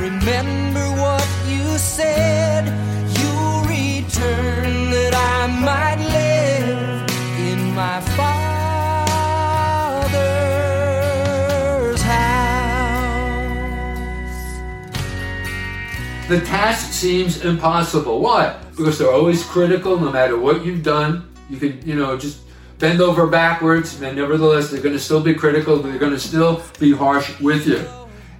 Remember what you said, you'll return that I might live in my Father's house. The task seems impossible. Why? Because they're always critical no matter what you've done. You can, just bend over backwards, and nevertheless, they're going to still be critical. They're going to still be harsh with you.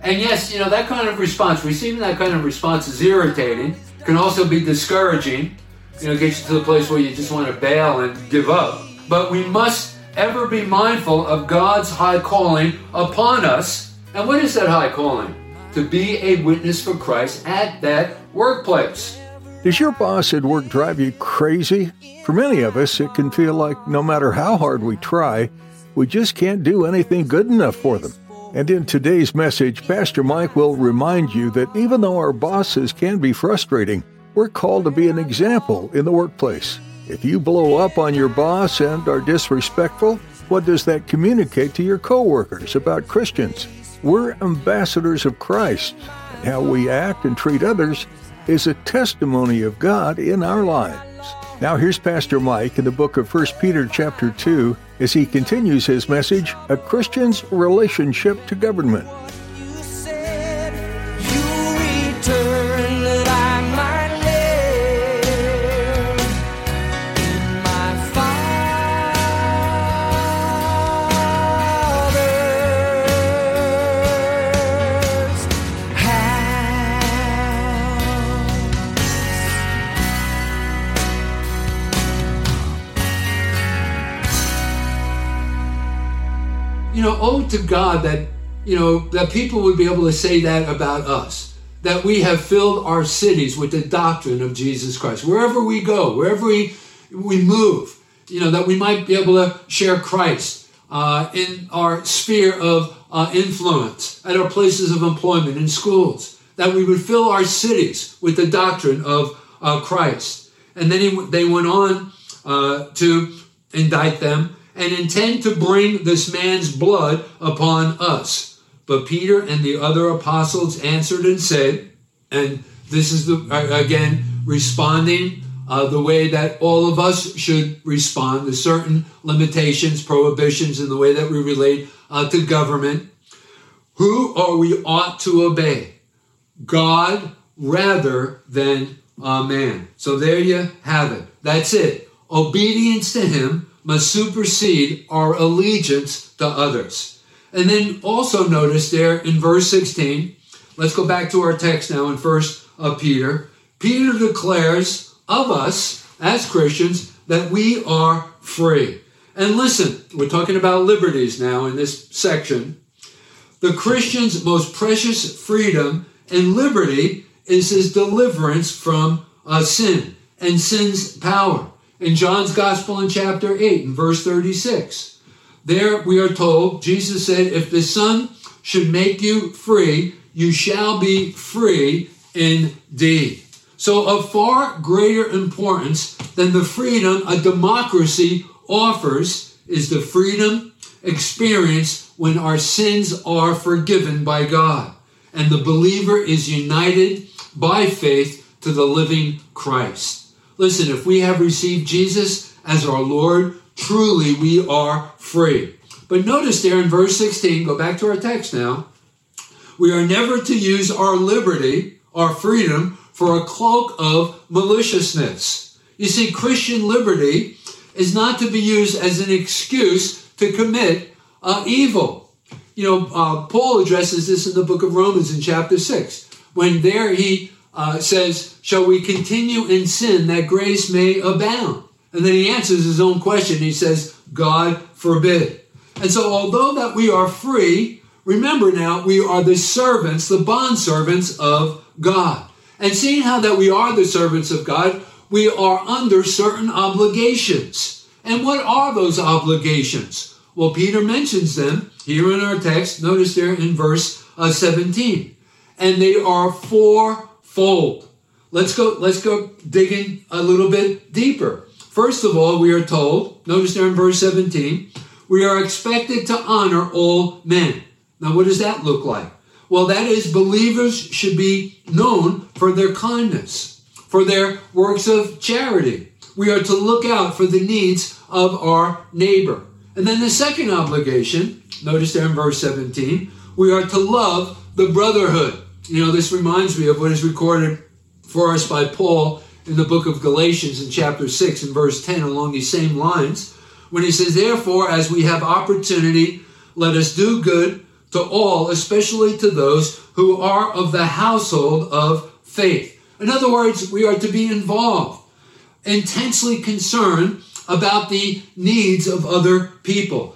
And yes, that kind of response, receiving that kind of response is irritating, can also be discouraging, gets you to the place where you just want to bail and give up. But we must ever be mindful of God's high calling upon us. And what is that high calling? To be a witness for Christ at that workplace. Does your boss at work drive you crazy? For many of us, it can feel like no matter how hard we try, we just can't do anything good enough for them. And in today's message, Pastor Mike will remind you that even though our bosses can be frustrating, we're called to be an example in the workplace. If you blow up on your boss and are disrespectful, what does that communicate to your coworkers about Christians? We're ambassadors of Christ, and how we act and treat others is a testimony of God in our lives. Now here's Pastor Mike in the book of 1 Peter chapter 2 as he continues his message, A Christian's Relationship to Government. Ode to God that, that people would be able to say that about us, that we have filled our cities with the doctrine of Jesus Christ. Wherever we go, wherever we move, that we might be able to share Christ in our sphere of influence, at our places of employment, in schools, that we would fill our cities with the doctrine of Christ. And then they went on to indict them and intend to bring this man's blood upon us. But Peter and the other apostles answered and said, and this is, again, responding the way that all of us should respond. There's certain limitations, prohibitions in the way that we relate to government. Who are we ought to obey? God rather than man. So there you have it. That's it. Obedience to him must supersede our allegiance to others. And then also notice there in verse 16, let's go back to our text now in 1 Peter. Peter declares of us as Christians that we are free. And listen, we're talking about liberties now in this section. The Christian's most precious freedom and liberty is his deliverance from sin and sin's power. In John's Gospel in chapter 8, in verse 36, there we are told, Jesus said, if the Son should make you free, you shall be free indeed. So of far greater importance than the freedom a democracy offers is the freedom experienced when our sins are forgiven by God, and the believer is united by faith to the living Christ. Listen, if we have received Jesus as our Lord, truly we are free. But notice there in verse 16, go back to our text now, we are never to use our liberty, our freedom, for a cloak of maliciousness. You see, Christian liberty is not to be used as an excuse to commit evil. Paul addresses this in the book of Romans in chapter 6, when there he says, shall we continue in sin that grace may abound? And then he answers his own question. He says, God forbid. And so although that we are free, Remember now, we are the servants, the bondservants of God. And seeing how that we are the servants of God, we are under certain obligations. And what are those obligations? Well, Peter mentions them here in our text. Notice there in verse 17. And they are fourfold. Let's go digging a little bit deeper. First of all, we are told, notice there in verse 17, we are expected to honor all men. Now, what does that look like? Well, that is, believers should be known for their kindness, for their works of charity. We are to look out for the needs of our neighbor. And then the second obligation, notice there in verse 17, we are to love the brotherhood. You know, this reminds me of what is recorded for us by Paul in the book of Galatians in chapter 6 and verse 10 along these same lines, when he says, therefore, as we have opportunity, let us do good to all, especially to those who are of the household of faith. In other words, we are to be involved, intensely concerned about the needs of other people,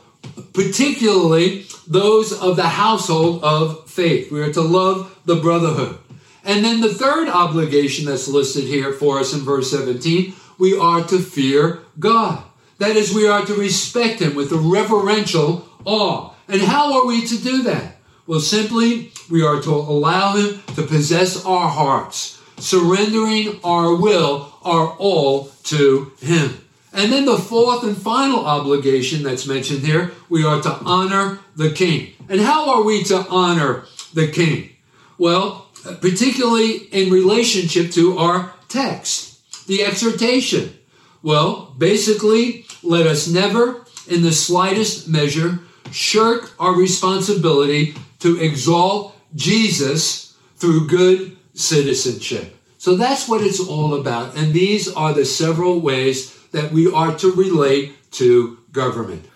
particularly those of the household of faith. We are to love the brotherhood. And then the third obligation that's listed here for us in verse 17, we are to fear God. That is, we are to respect him with a reverential awe. And how are we to do that? Well, simply, we are to allow him to possess our hearts, surrendering our will, our all to him. And then the fourth and final obligation that's mentioned here, we are to honor the king. And how are we to honor the king? Well, particularly in relationship to our text, the exhortation. Well, basically, let us never, in the slightest measure, shirk our responsibility to exalt Jesus through good citizenship. So that's what it's all about. And these are the several ways that we are to relate to government.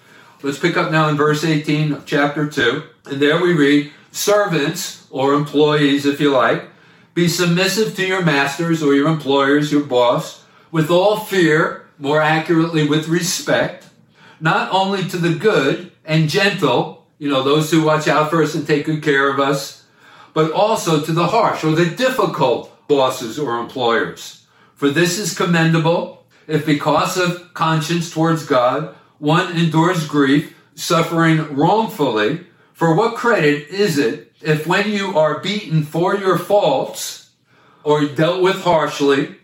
Let's pick up now in verse 18 of chapter 2. And there we read, servants, or employees if you like, be submissive to your masters or your employers, your boss, with all fear, more accurately with respect, not only to the good and gentle, you know, those who watch out for us and take good care of us, but also to the harsh or the difficult bosses or employers. For this is commendable if because of conscience towards God, one endures grief, suffering wrongfully. For what credit is it if when you are beaten for your faults or dealt with harshly,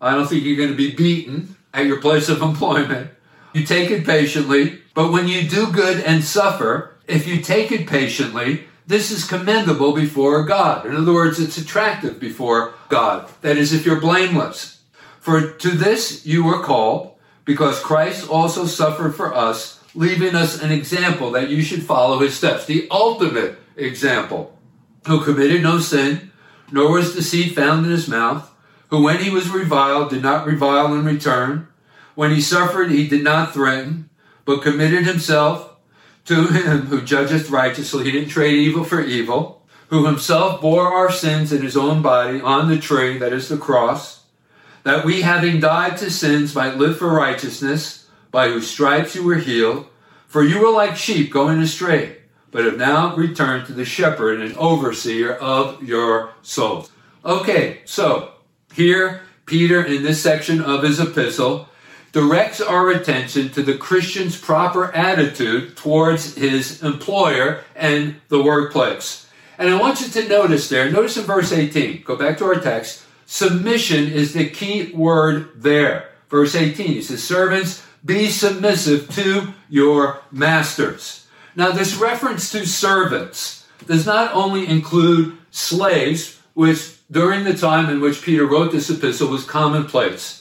I don't think you're going to be beaten at your place of employment, you take it patiently. But when you do good and suffer, if you take it patiently, this is commendable before God. In other words, it's attractive before God. That is, if you're blameless. For to this you were called, because Christ also suffered for us, leaving us an example that you should follow his steps, the ultimate example, who committed no sin, nor was deceit found in his mouth, who when he was reviled did not revile in return, when he suffered he did not threaten, but committed himself to him who judgeth righteously. He didn't trade evil for evil, who himself bore our sins in his own body on the tree, that is the cross, that we having died to sins might live for righteousness, by whose stripes you were healed, for you were like sheep going astray, but have now returned to the shepherd and overseer of your souls. Okay, so here Peter, in this section of his epistle, directs our attention to the Christian's proper attitude towards his employer and the workplace. And I want you to notice there, notice in verse 18, go back to our text, submission is the key word there. Verse 18, he says, servants, be submissive to your masters. Now, this reference to servants does not only include slaves, which during the time in which Peter wrote this epistle was commonplace.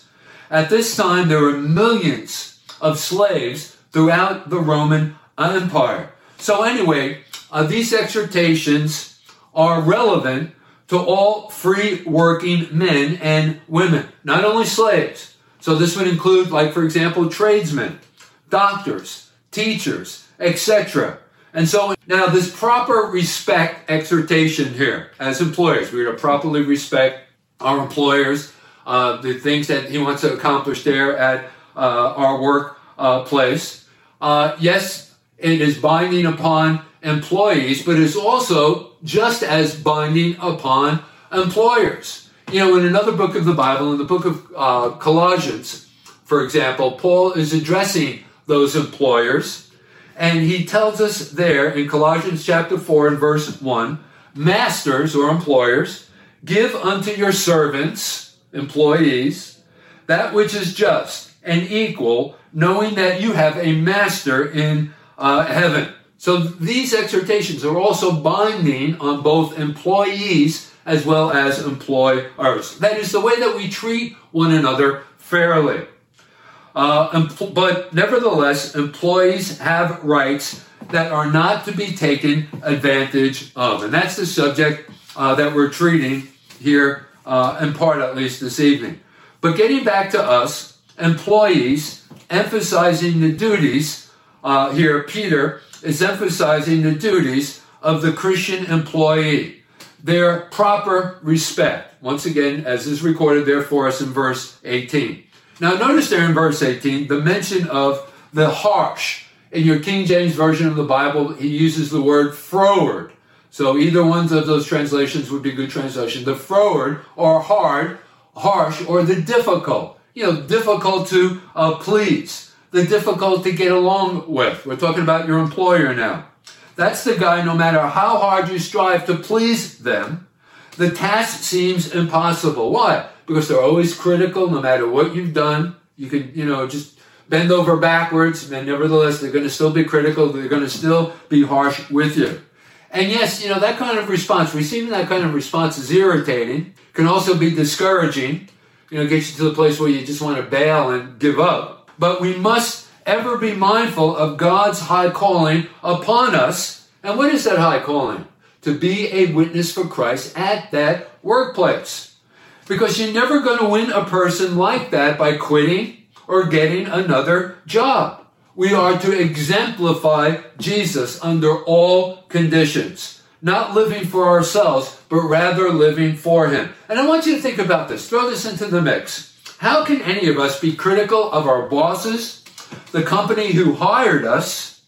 At this time, there were millions of slaves throughout the Roman Empire. So anyway, these exhortations are relevant to all free working men and women, not only slaves. So this would include, like, for example, tradesmen, doctors, teachers, etc. And so now this proper respect exhortation here as employers, we are to properly respect our employers, the things that he wants to accomplish there at our workplace. Yes, it is binding upon employees, but it's also just as binding upon employers. You know, in another book of the Bible, in the book of Colossians, for example, Paul is addressing those employers, and he tells us there in Colossians chapter 4 and verse 1, masters or employers, give unto your servants, employees, that which is just and equal, knowing that you have a master in heaven. So these exhortations are also binding on both employees as well as employers. That is the way that we treat one another fairly. But nevertheless, employees have rights that are not to be taken advantage of. And that's the subject that we're treating here, in part at least this evening. But getting back to us, employees emphasizing the duties, here Peter is emphasizing the duties of the Christian employee, their proper respect. Once again, as is recorded there for us in verse 18. Now notice there in verse 18, the mention of the harsh. In your King James Version of the Bible, he uses the word froward. So either one of those translations would be a good translation. The froward or hard, harsh, or the difficult. You know, difficult to please. The difficult to get along with. We're talking about your employer now. That's the guy, no matter how hard you strive to please them, the task seems impossible. Why? Because they're always critical, no matter what you've done. You can, you know, just bend over backwards, and nevertheless, they're going to still be critical. They're going to still be harsh with you. And yes, you know, that kind of response, receiving that kind of response is irritating, can also be discouraging, you know, gets you to the place where you just want to bail and give up. But we must ever be mindful of God's high calling upon us. And what is that high calling? To be a witness for Christ at that workplace. Because you're never going to win a person like that by quitting or getting another job. We are to exemplify Jesus under all conditions, not living for ourselves, but rather living for him. And I want you to think about this. Throw this into the mix. How can any of us be critical of our bosses, the company who hired us,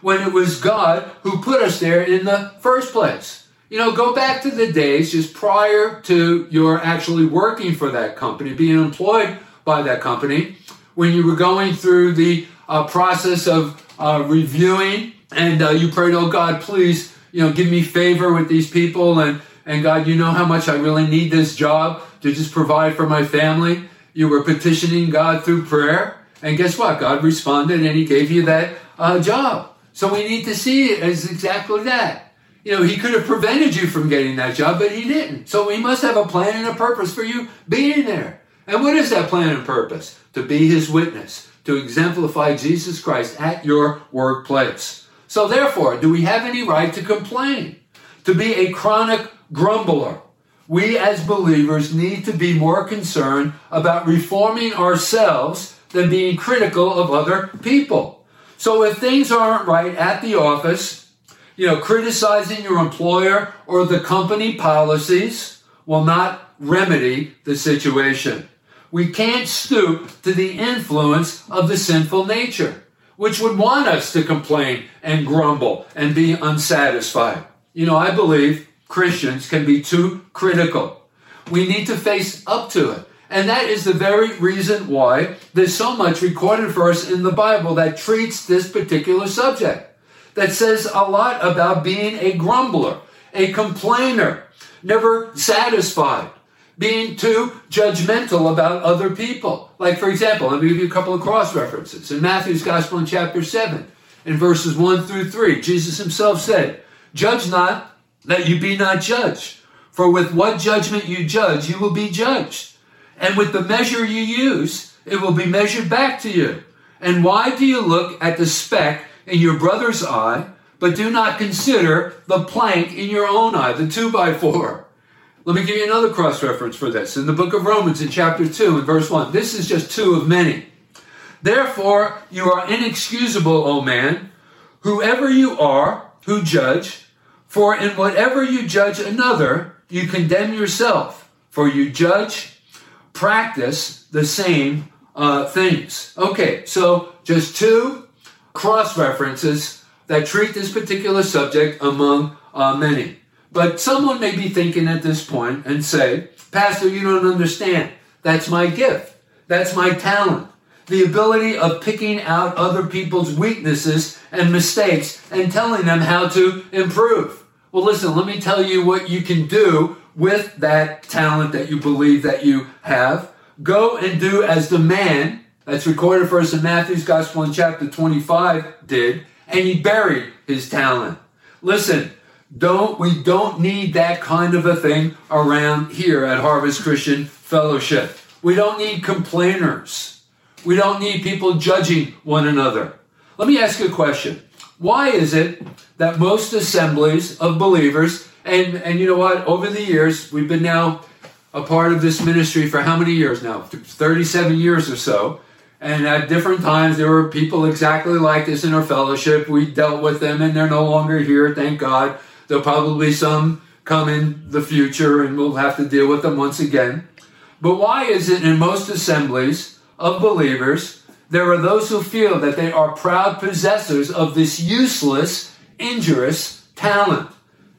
when it was God who put us there in the first place? You know, go back to the days just prior to your actually working for that company, being employed by that company, when you were going through the process of reviewing, and you prayed, oh God, please, you know, give me favor with these people, and God, you know how much I really need this job to just provide for my family. You were petitioning God through prayer, and guess what? God responded, and he gave you that job. So we need to see it as exactly that. You know, he could have prevented you from getting that job, but he didn't. So we must have a plan and a purpose for you being there. And what is that plan and purpose? To be his witness, to exemplify Jesus Christ at your workplace. So therefore, do we have any right to complain, to be a chronic grumbler? We as believers need to be more concerned about reforming ourselves than being critical of other people. So if things aren't right at the office, you know, criticizing your employer or the company policies will not remedy the situation. We can't stoop to the influence of the sinful nature, which would want us to complain and grumble and be unsatisfied. You know, I believe Christians can be too critical. We need to face up to it. And that is the very reason why there's so much recorded for us in the Bible that treats this particular subject, that says a lot about being a grumbler, a complainer, never satisfied, being too judgmental about other people. Like, for example, let me give you a couple of cross-references. In Matthew's Gospel in chapter 7, in verses 1 through 3, Jesus himself said, "Judge not, that you be not judged. For with what judgment you judge, you will be judged. And with the measure you use, it will be measured back to you. And why do you look at the speck in your brother's eye, but do not consider the plank in your own eye," the 2x4? Let me give you another cross-reference for this. In the book of Romans in chapter 2 and verse 1, this is just two of many. "Therefore, you are inexcusable, O man, whoever you are who judge, for in whatever you judge another, you condemn yourself, for you judge, practice the same things." Okay, so just two cross-references that treat this particular subject among many. But someone may be thinking at this point and say, Pastor, you don't understand. That's my gift. That's my talent. The ability of picking out other people's weaknesses and mistakes and telling them how to improve. Well, listen, let me tell you what you can do with that talent that you believe that you have. Go and do as the man that's recorded for us in Matthew's Gospel in chapter 25 did, and he buried his talent. Listen, we don't need that kind of a thing around here at Harvest Christian Fellowship. We don't need complainers. We don't need people judging one another. Let me ask you a question. Why is it that most assemblies of believers, and you know what, over the years, we've been now a part of this ministry for how many years now? 37 years or so. And at different times, there were people exactly like this in our fellowship. We dealt with them, and they're no longer here, thank God. There'll probably some come in the future, and we'll have to deal with them once again. But why is it in most assemblies of believers, there are those who feel that they are proud possessors of this useless, injurious talent?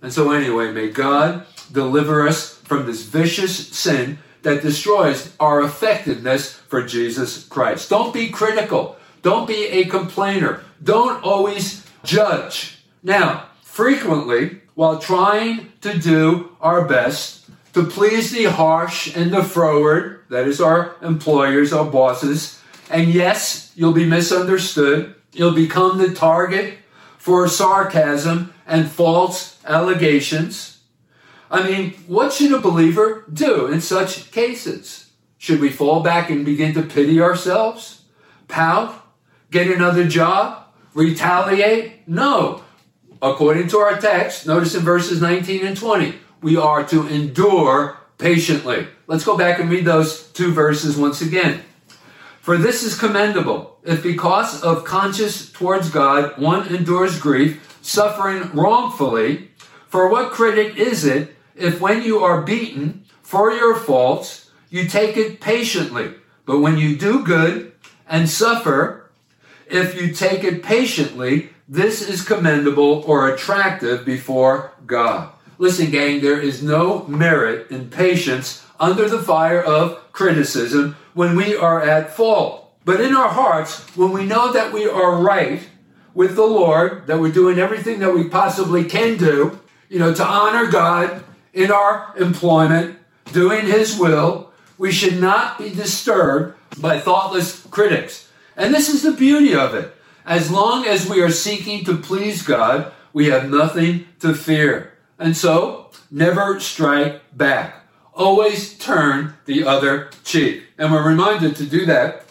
And so anyway, may God deliver us from this vicious sin that destroys our effectiveness for Jesus Christ. Don't be critical. Don't be a complainer. Don't always judge. Now, frequently, while trying to do our best to please the harsh and the froward, that is our employers, our bosses, and yes, you'll be misunderstood. You'll become the target for sarcasm and false allegations. I mean, what should a believer do in such cases? Should we fall back and begin to pity ourselves? Pout? Get another job? Retaliate? No. According to our text, notice in verses 19 and 20, we are to endure patiently. Let's go back and read those two verses once again. For this is commendable, if because of conscience towards God one endures grief, suffering wrongfully. For what credit is it if when you are beaten for your faults, you take it patiently? But when you do good and suffer, if you take it patiently, this is commendable or attractive before God. Listen, gang, there is no merit in patience under the fire of criticism when we are at fault. But in our hearts, when we know that we are right with the Lord, that we're doing everything that we possibly can do, to honor God in our employment, doing His will, we should not be disturbed by thoughtless critics. And this is the beauty of it. As long as we are seeking to please God, we have nothing to fear. And so, never strike back. Always turn the other cheek. And we're reminded to do that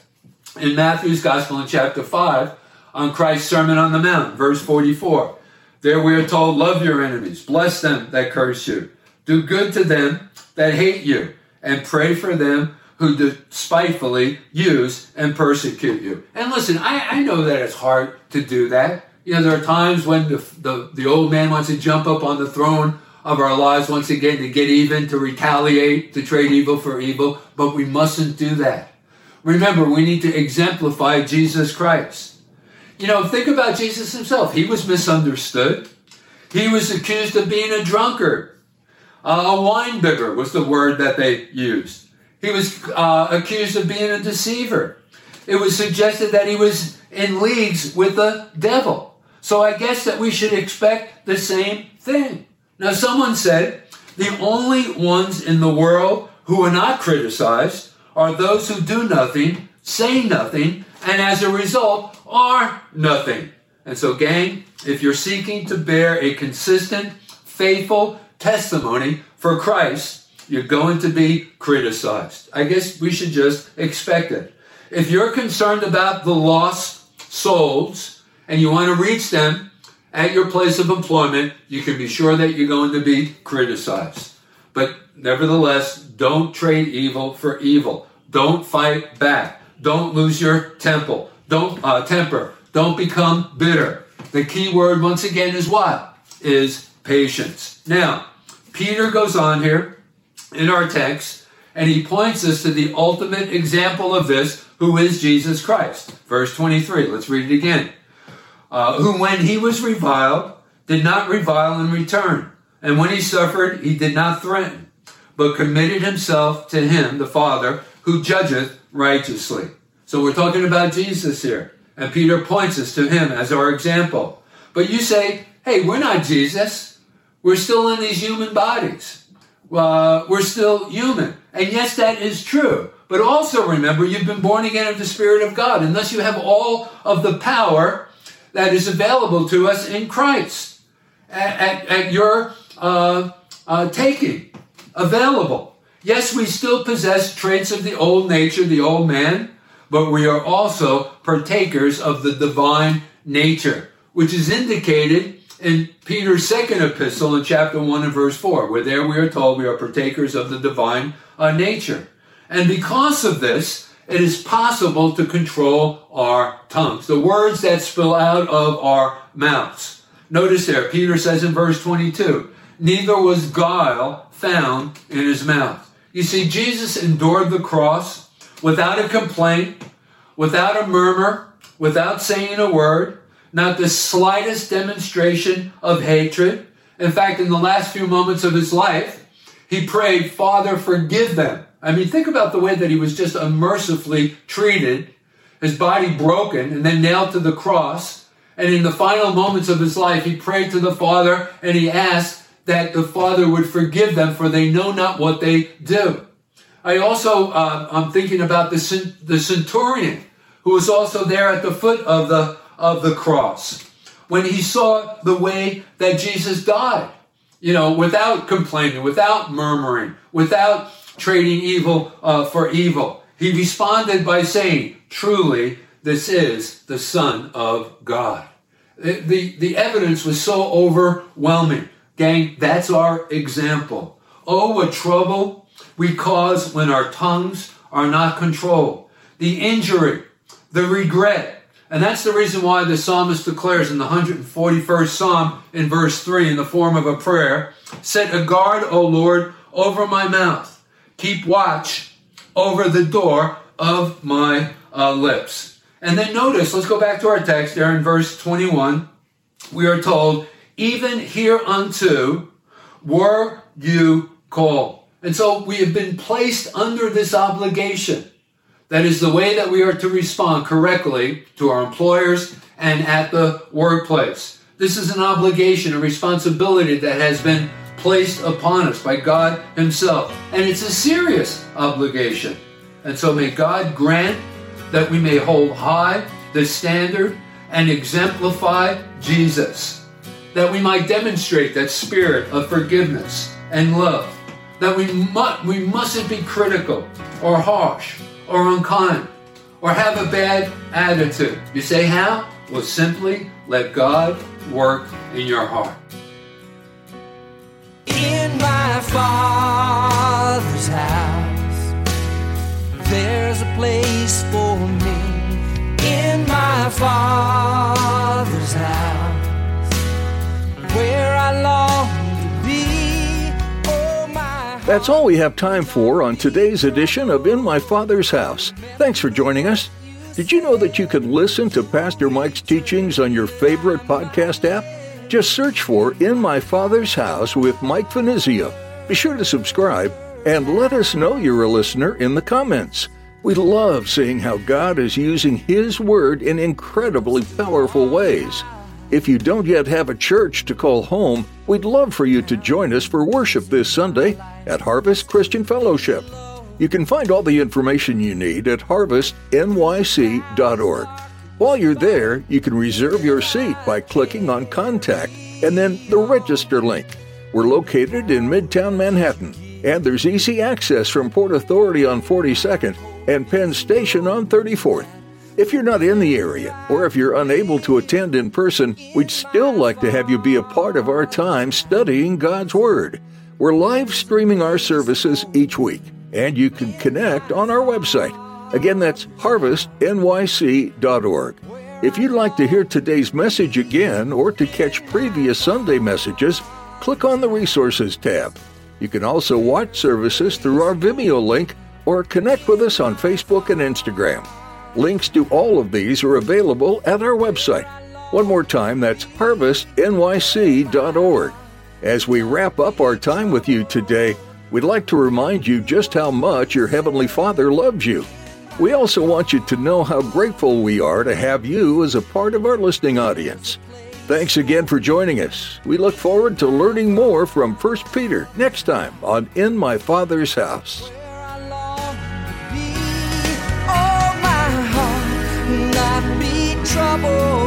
in Matthew's Gospel in chapter 5 on Christ's Sermon on the Mount, verse 44. There we are told, love your enemies, bless them that curse you, do good to them that hate you, and pray for them who despitefully use and persecute you. And listen, I know that it's hard to do that. There are times when the old man wants to jump up on the throne of our lives once again to get even, to retaliate, to trade evil for evil, but we mustn't do that. Remember, we need to exemplify Jesus Christ. Think about Jesus himself. He was misunderstood. He was accused of being a drunkard. A winebibber was the word that they used. He was accused of being a deceiver. It was suggested that he was in leagues with the devil. So I guess that we should expect the same thing. Now, someone said, the only ones in the world who are not criticized are those who do nothing, say nothing, and as a result are nothing. And so, gang, if you're seeking to bear a consistent, faithful testimony for Christ, you're going to be criticized. I guess we should just expect it. If you're concerned about the lost souls, and you want to reach them at your place of employment, you can be sure that you're going to be criticized. But nevertheless, don't trade evil for evil. Don't fight back. Don't lose your temper. Don't become bitter. The key word, once again, is what? Is patience. Now, Peter goes on here in our text, and he points us to the ultimate example of this, who is Jesus Christ. Verse 23. Let's read it again. who when he was reviled, did not revile in return. And when he suffered, he did not threaten, but committed himself to him, the Father, who judgeth righteously. So we're talking about Jesus here. And Peter points us to him as our example. But you say, hey, we're not Jesus. We're still in these human bodies. We're still human. And yes, that is true. But also remember, you've been born again of the Spirit of God. Unless you have all of the power that is available to us in Christ at your taking, available. Yes, we still possess traits of the old nature, the old man, but we are also partakers of the divine nature, which is indicated in Peter's second epistle in chapter 1 and verse 4, where there we are told we are partakers of the divine nature. And because of this, it is possible to control our tongues, the words that spill out of our mouths. Notice there, Peter says in verse 22, neither was guile found in his mouth. You see, Jesus endured the cross without a complaint, without a murmur, without saying a word, not the slightest demonstration of hatred. In fact, in the last few moments of his life, he prayed, Father, forgive them. I mean, think about the way that he was just unmercifully treated, his body broken and then nailed to the cross. And in the final moments of his life, he prayed to the Father and he asked that the Father would forgive them, for they know not what they do. I also, I'm thinking about the centurion who was also there at the foot of the cross when he saw the way that Jesus died, you know, without complaining, without murmuring, without trading evil for evil. He responded by saying, truly, this is the Son of God. The evidence was so overwhelming. Gang, that's our example. Oh, what trouble we cause when our tongues are not controlled. The injury, the regret. And that's the reason why the psalmist declares in the 141st Psalm in verse 3 in the form of a prayer, set a guard, O Lord, over my mouth. Keep watch over the door of my lips. And then notice, let's go back to our text there in verse 21. We are told, even hereunto were you called. And so we have been placed under this obligation. That is the way that we are to respond correctly to our employers and at the workplace. This is an obligation, a responsibility that has been placed upon us by God himself. And it's a serious obligation. And so may God grant that we may hold high the standard and exemplify Jesus, that we might demonstrate that spirit of forgiveness and love, that we mustn't be critical or harsh or unkind or have a bad attitude. You say how? Well, simply let God work in your heart. In my Father's house, there's a place for me. In my Father's house, where I long to be. Oh, my. That's all we have time for on today's edition of In My Father's House. Thanks for joining us. Did you know that you can listen to Pastor Mike's teachings on your favorite podcast app? Just search for In My Father's House with Mike Fenizio. Be sure to subscribe and let us know you're a listener in the comments. We love seeing how God is using His Word in incredibly powerful ways. If you don't yet have a church to call home, we'd love for you to join us for worship this Sunday at Harvest Christian Fellowship. You can find all the information you need at harvestnyc.org. While you're there, you can reserve your seat by clicking on Contact and then the Register link. We're located in Midtown Manhattan, and there's easy access from Port Authority on 42nd and Penn Station on 34th. If you're not in the area, or if you're unable to attend in person, we'd still like to have you be a part of our time studying God's Word. We're live streaming our services each week, and you can connect on our website. Again, that's harvestnyc.org. If you'd like to hear today's message again or to catch previous Sunday messages, click on the Resources tab. You can also watch services through our Vimeo link or connect with us on Facebook and Instagram. Links to all of these are available at our website. One more time, that's harvestnyc.org. As we wrap up our time with you today, we'd like to remind you just how much your Heavenly Father loves you. We also want you to know how grateful we are to have you as a part of our listening audience. Thanks again for joining us. We look forward to learning more from 1 Peter next time on In My Father's House. Trouble.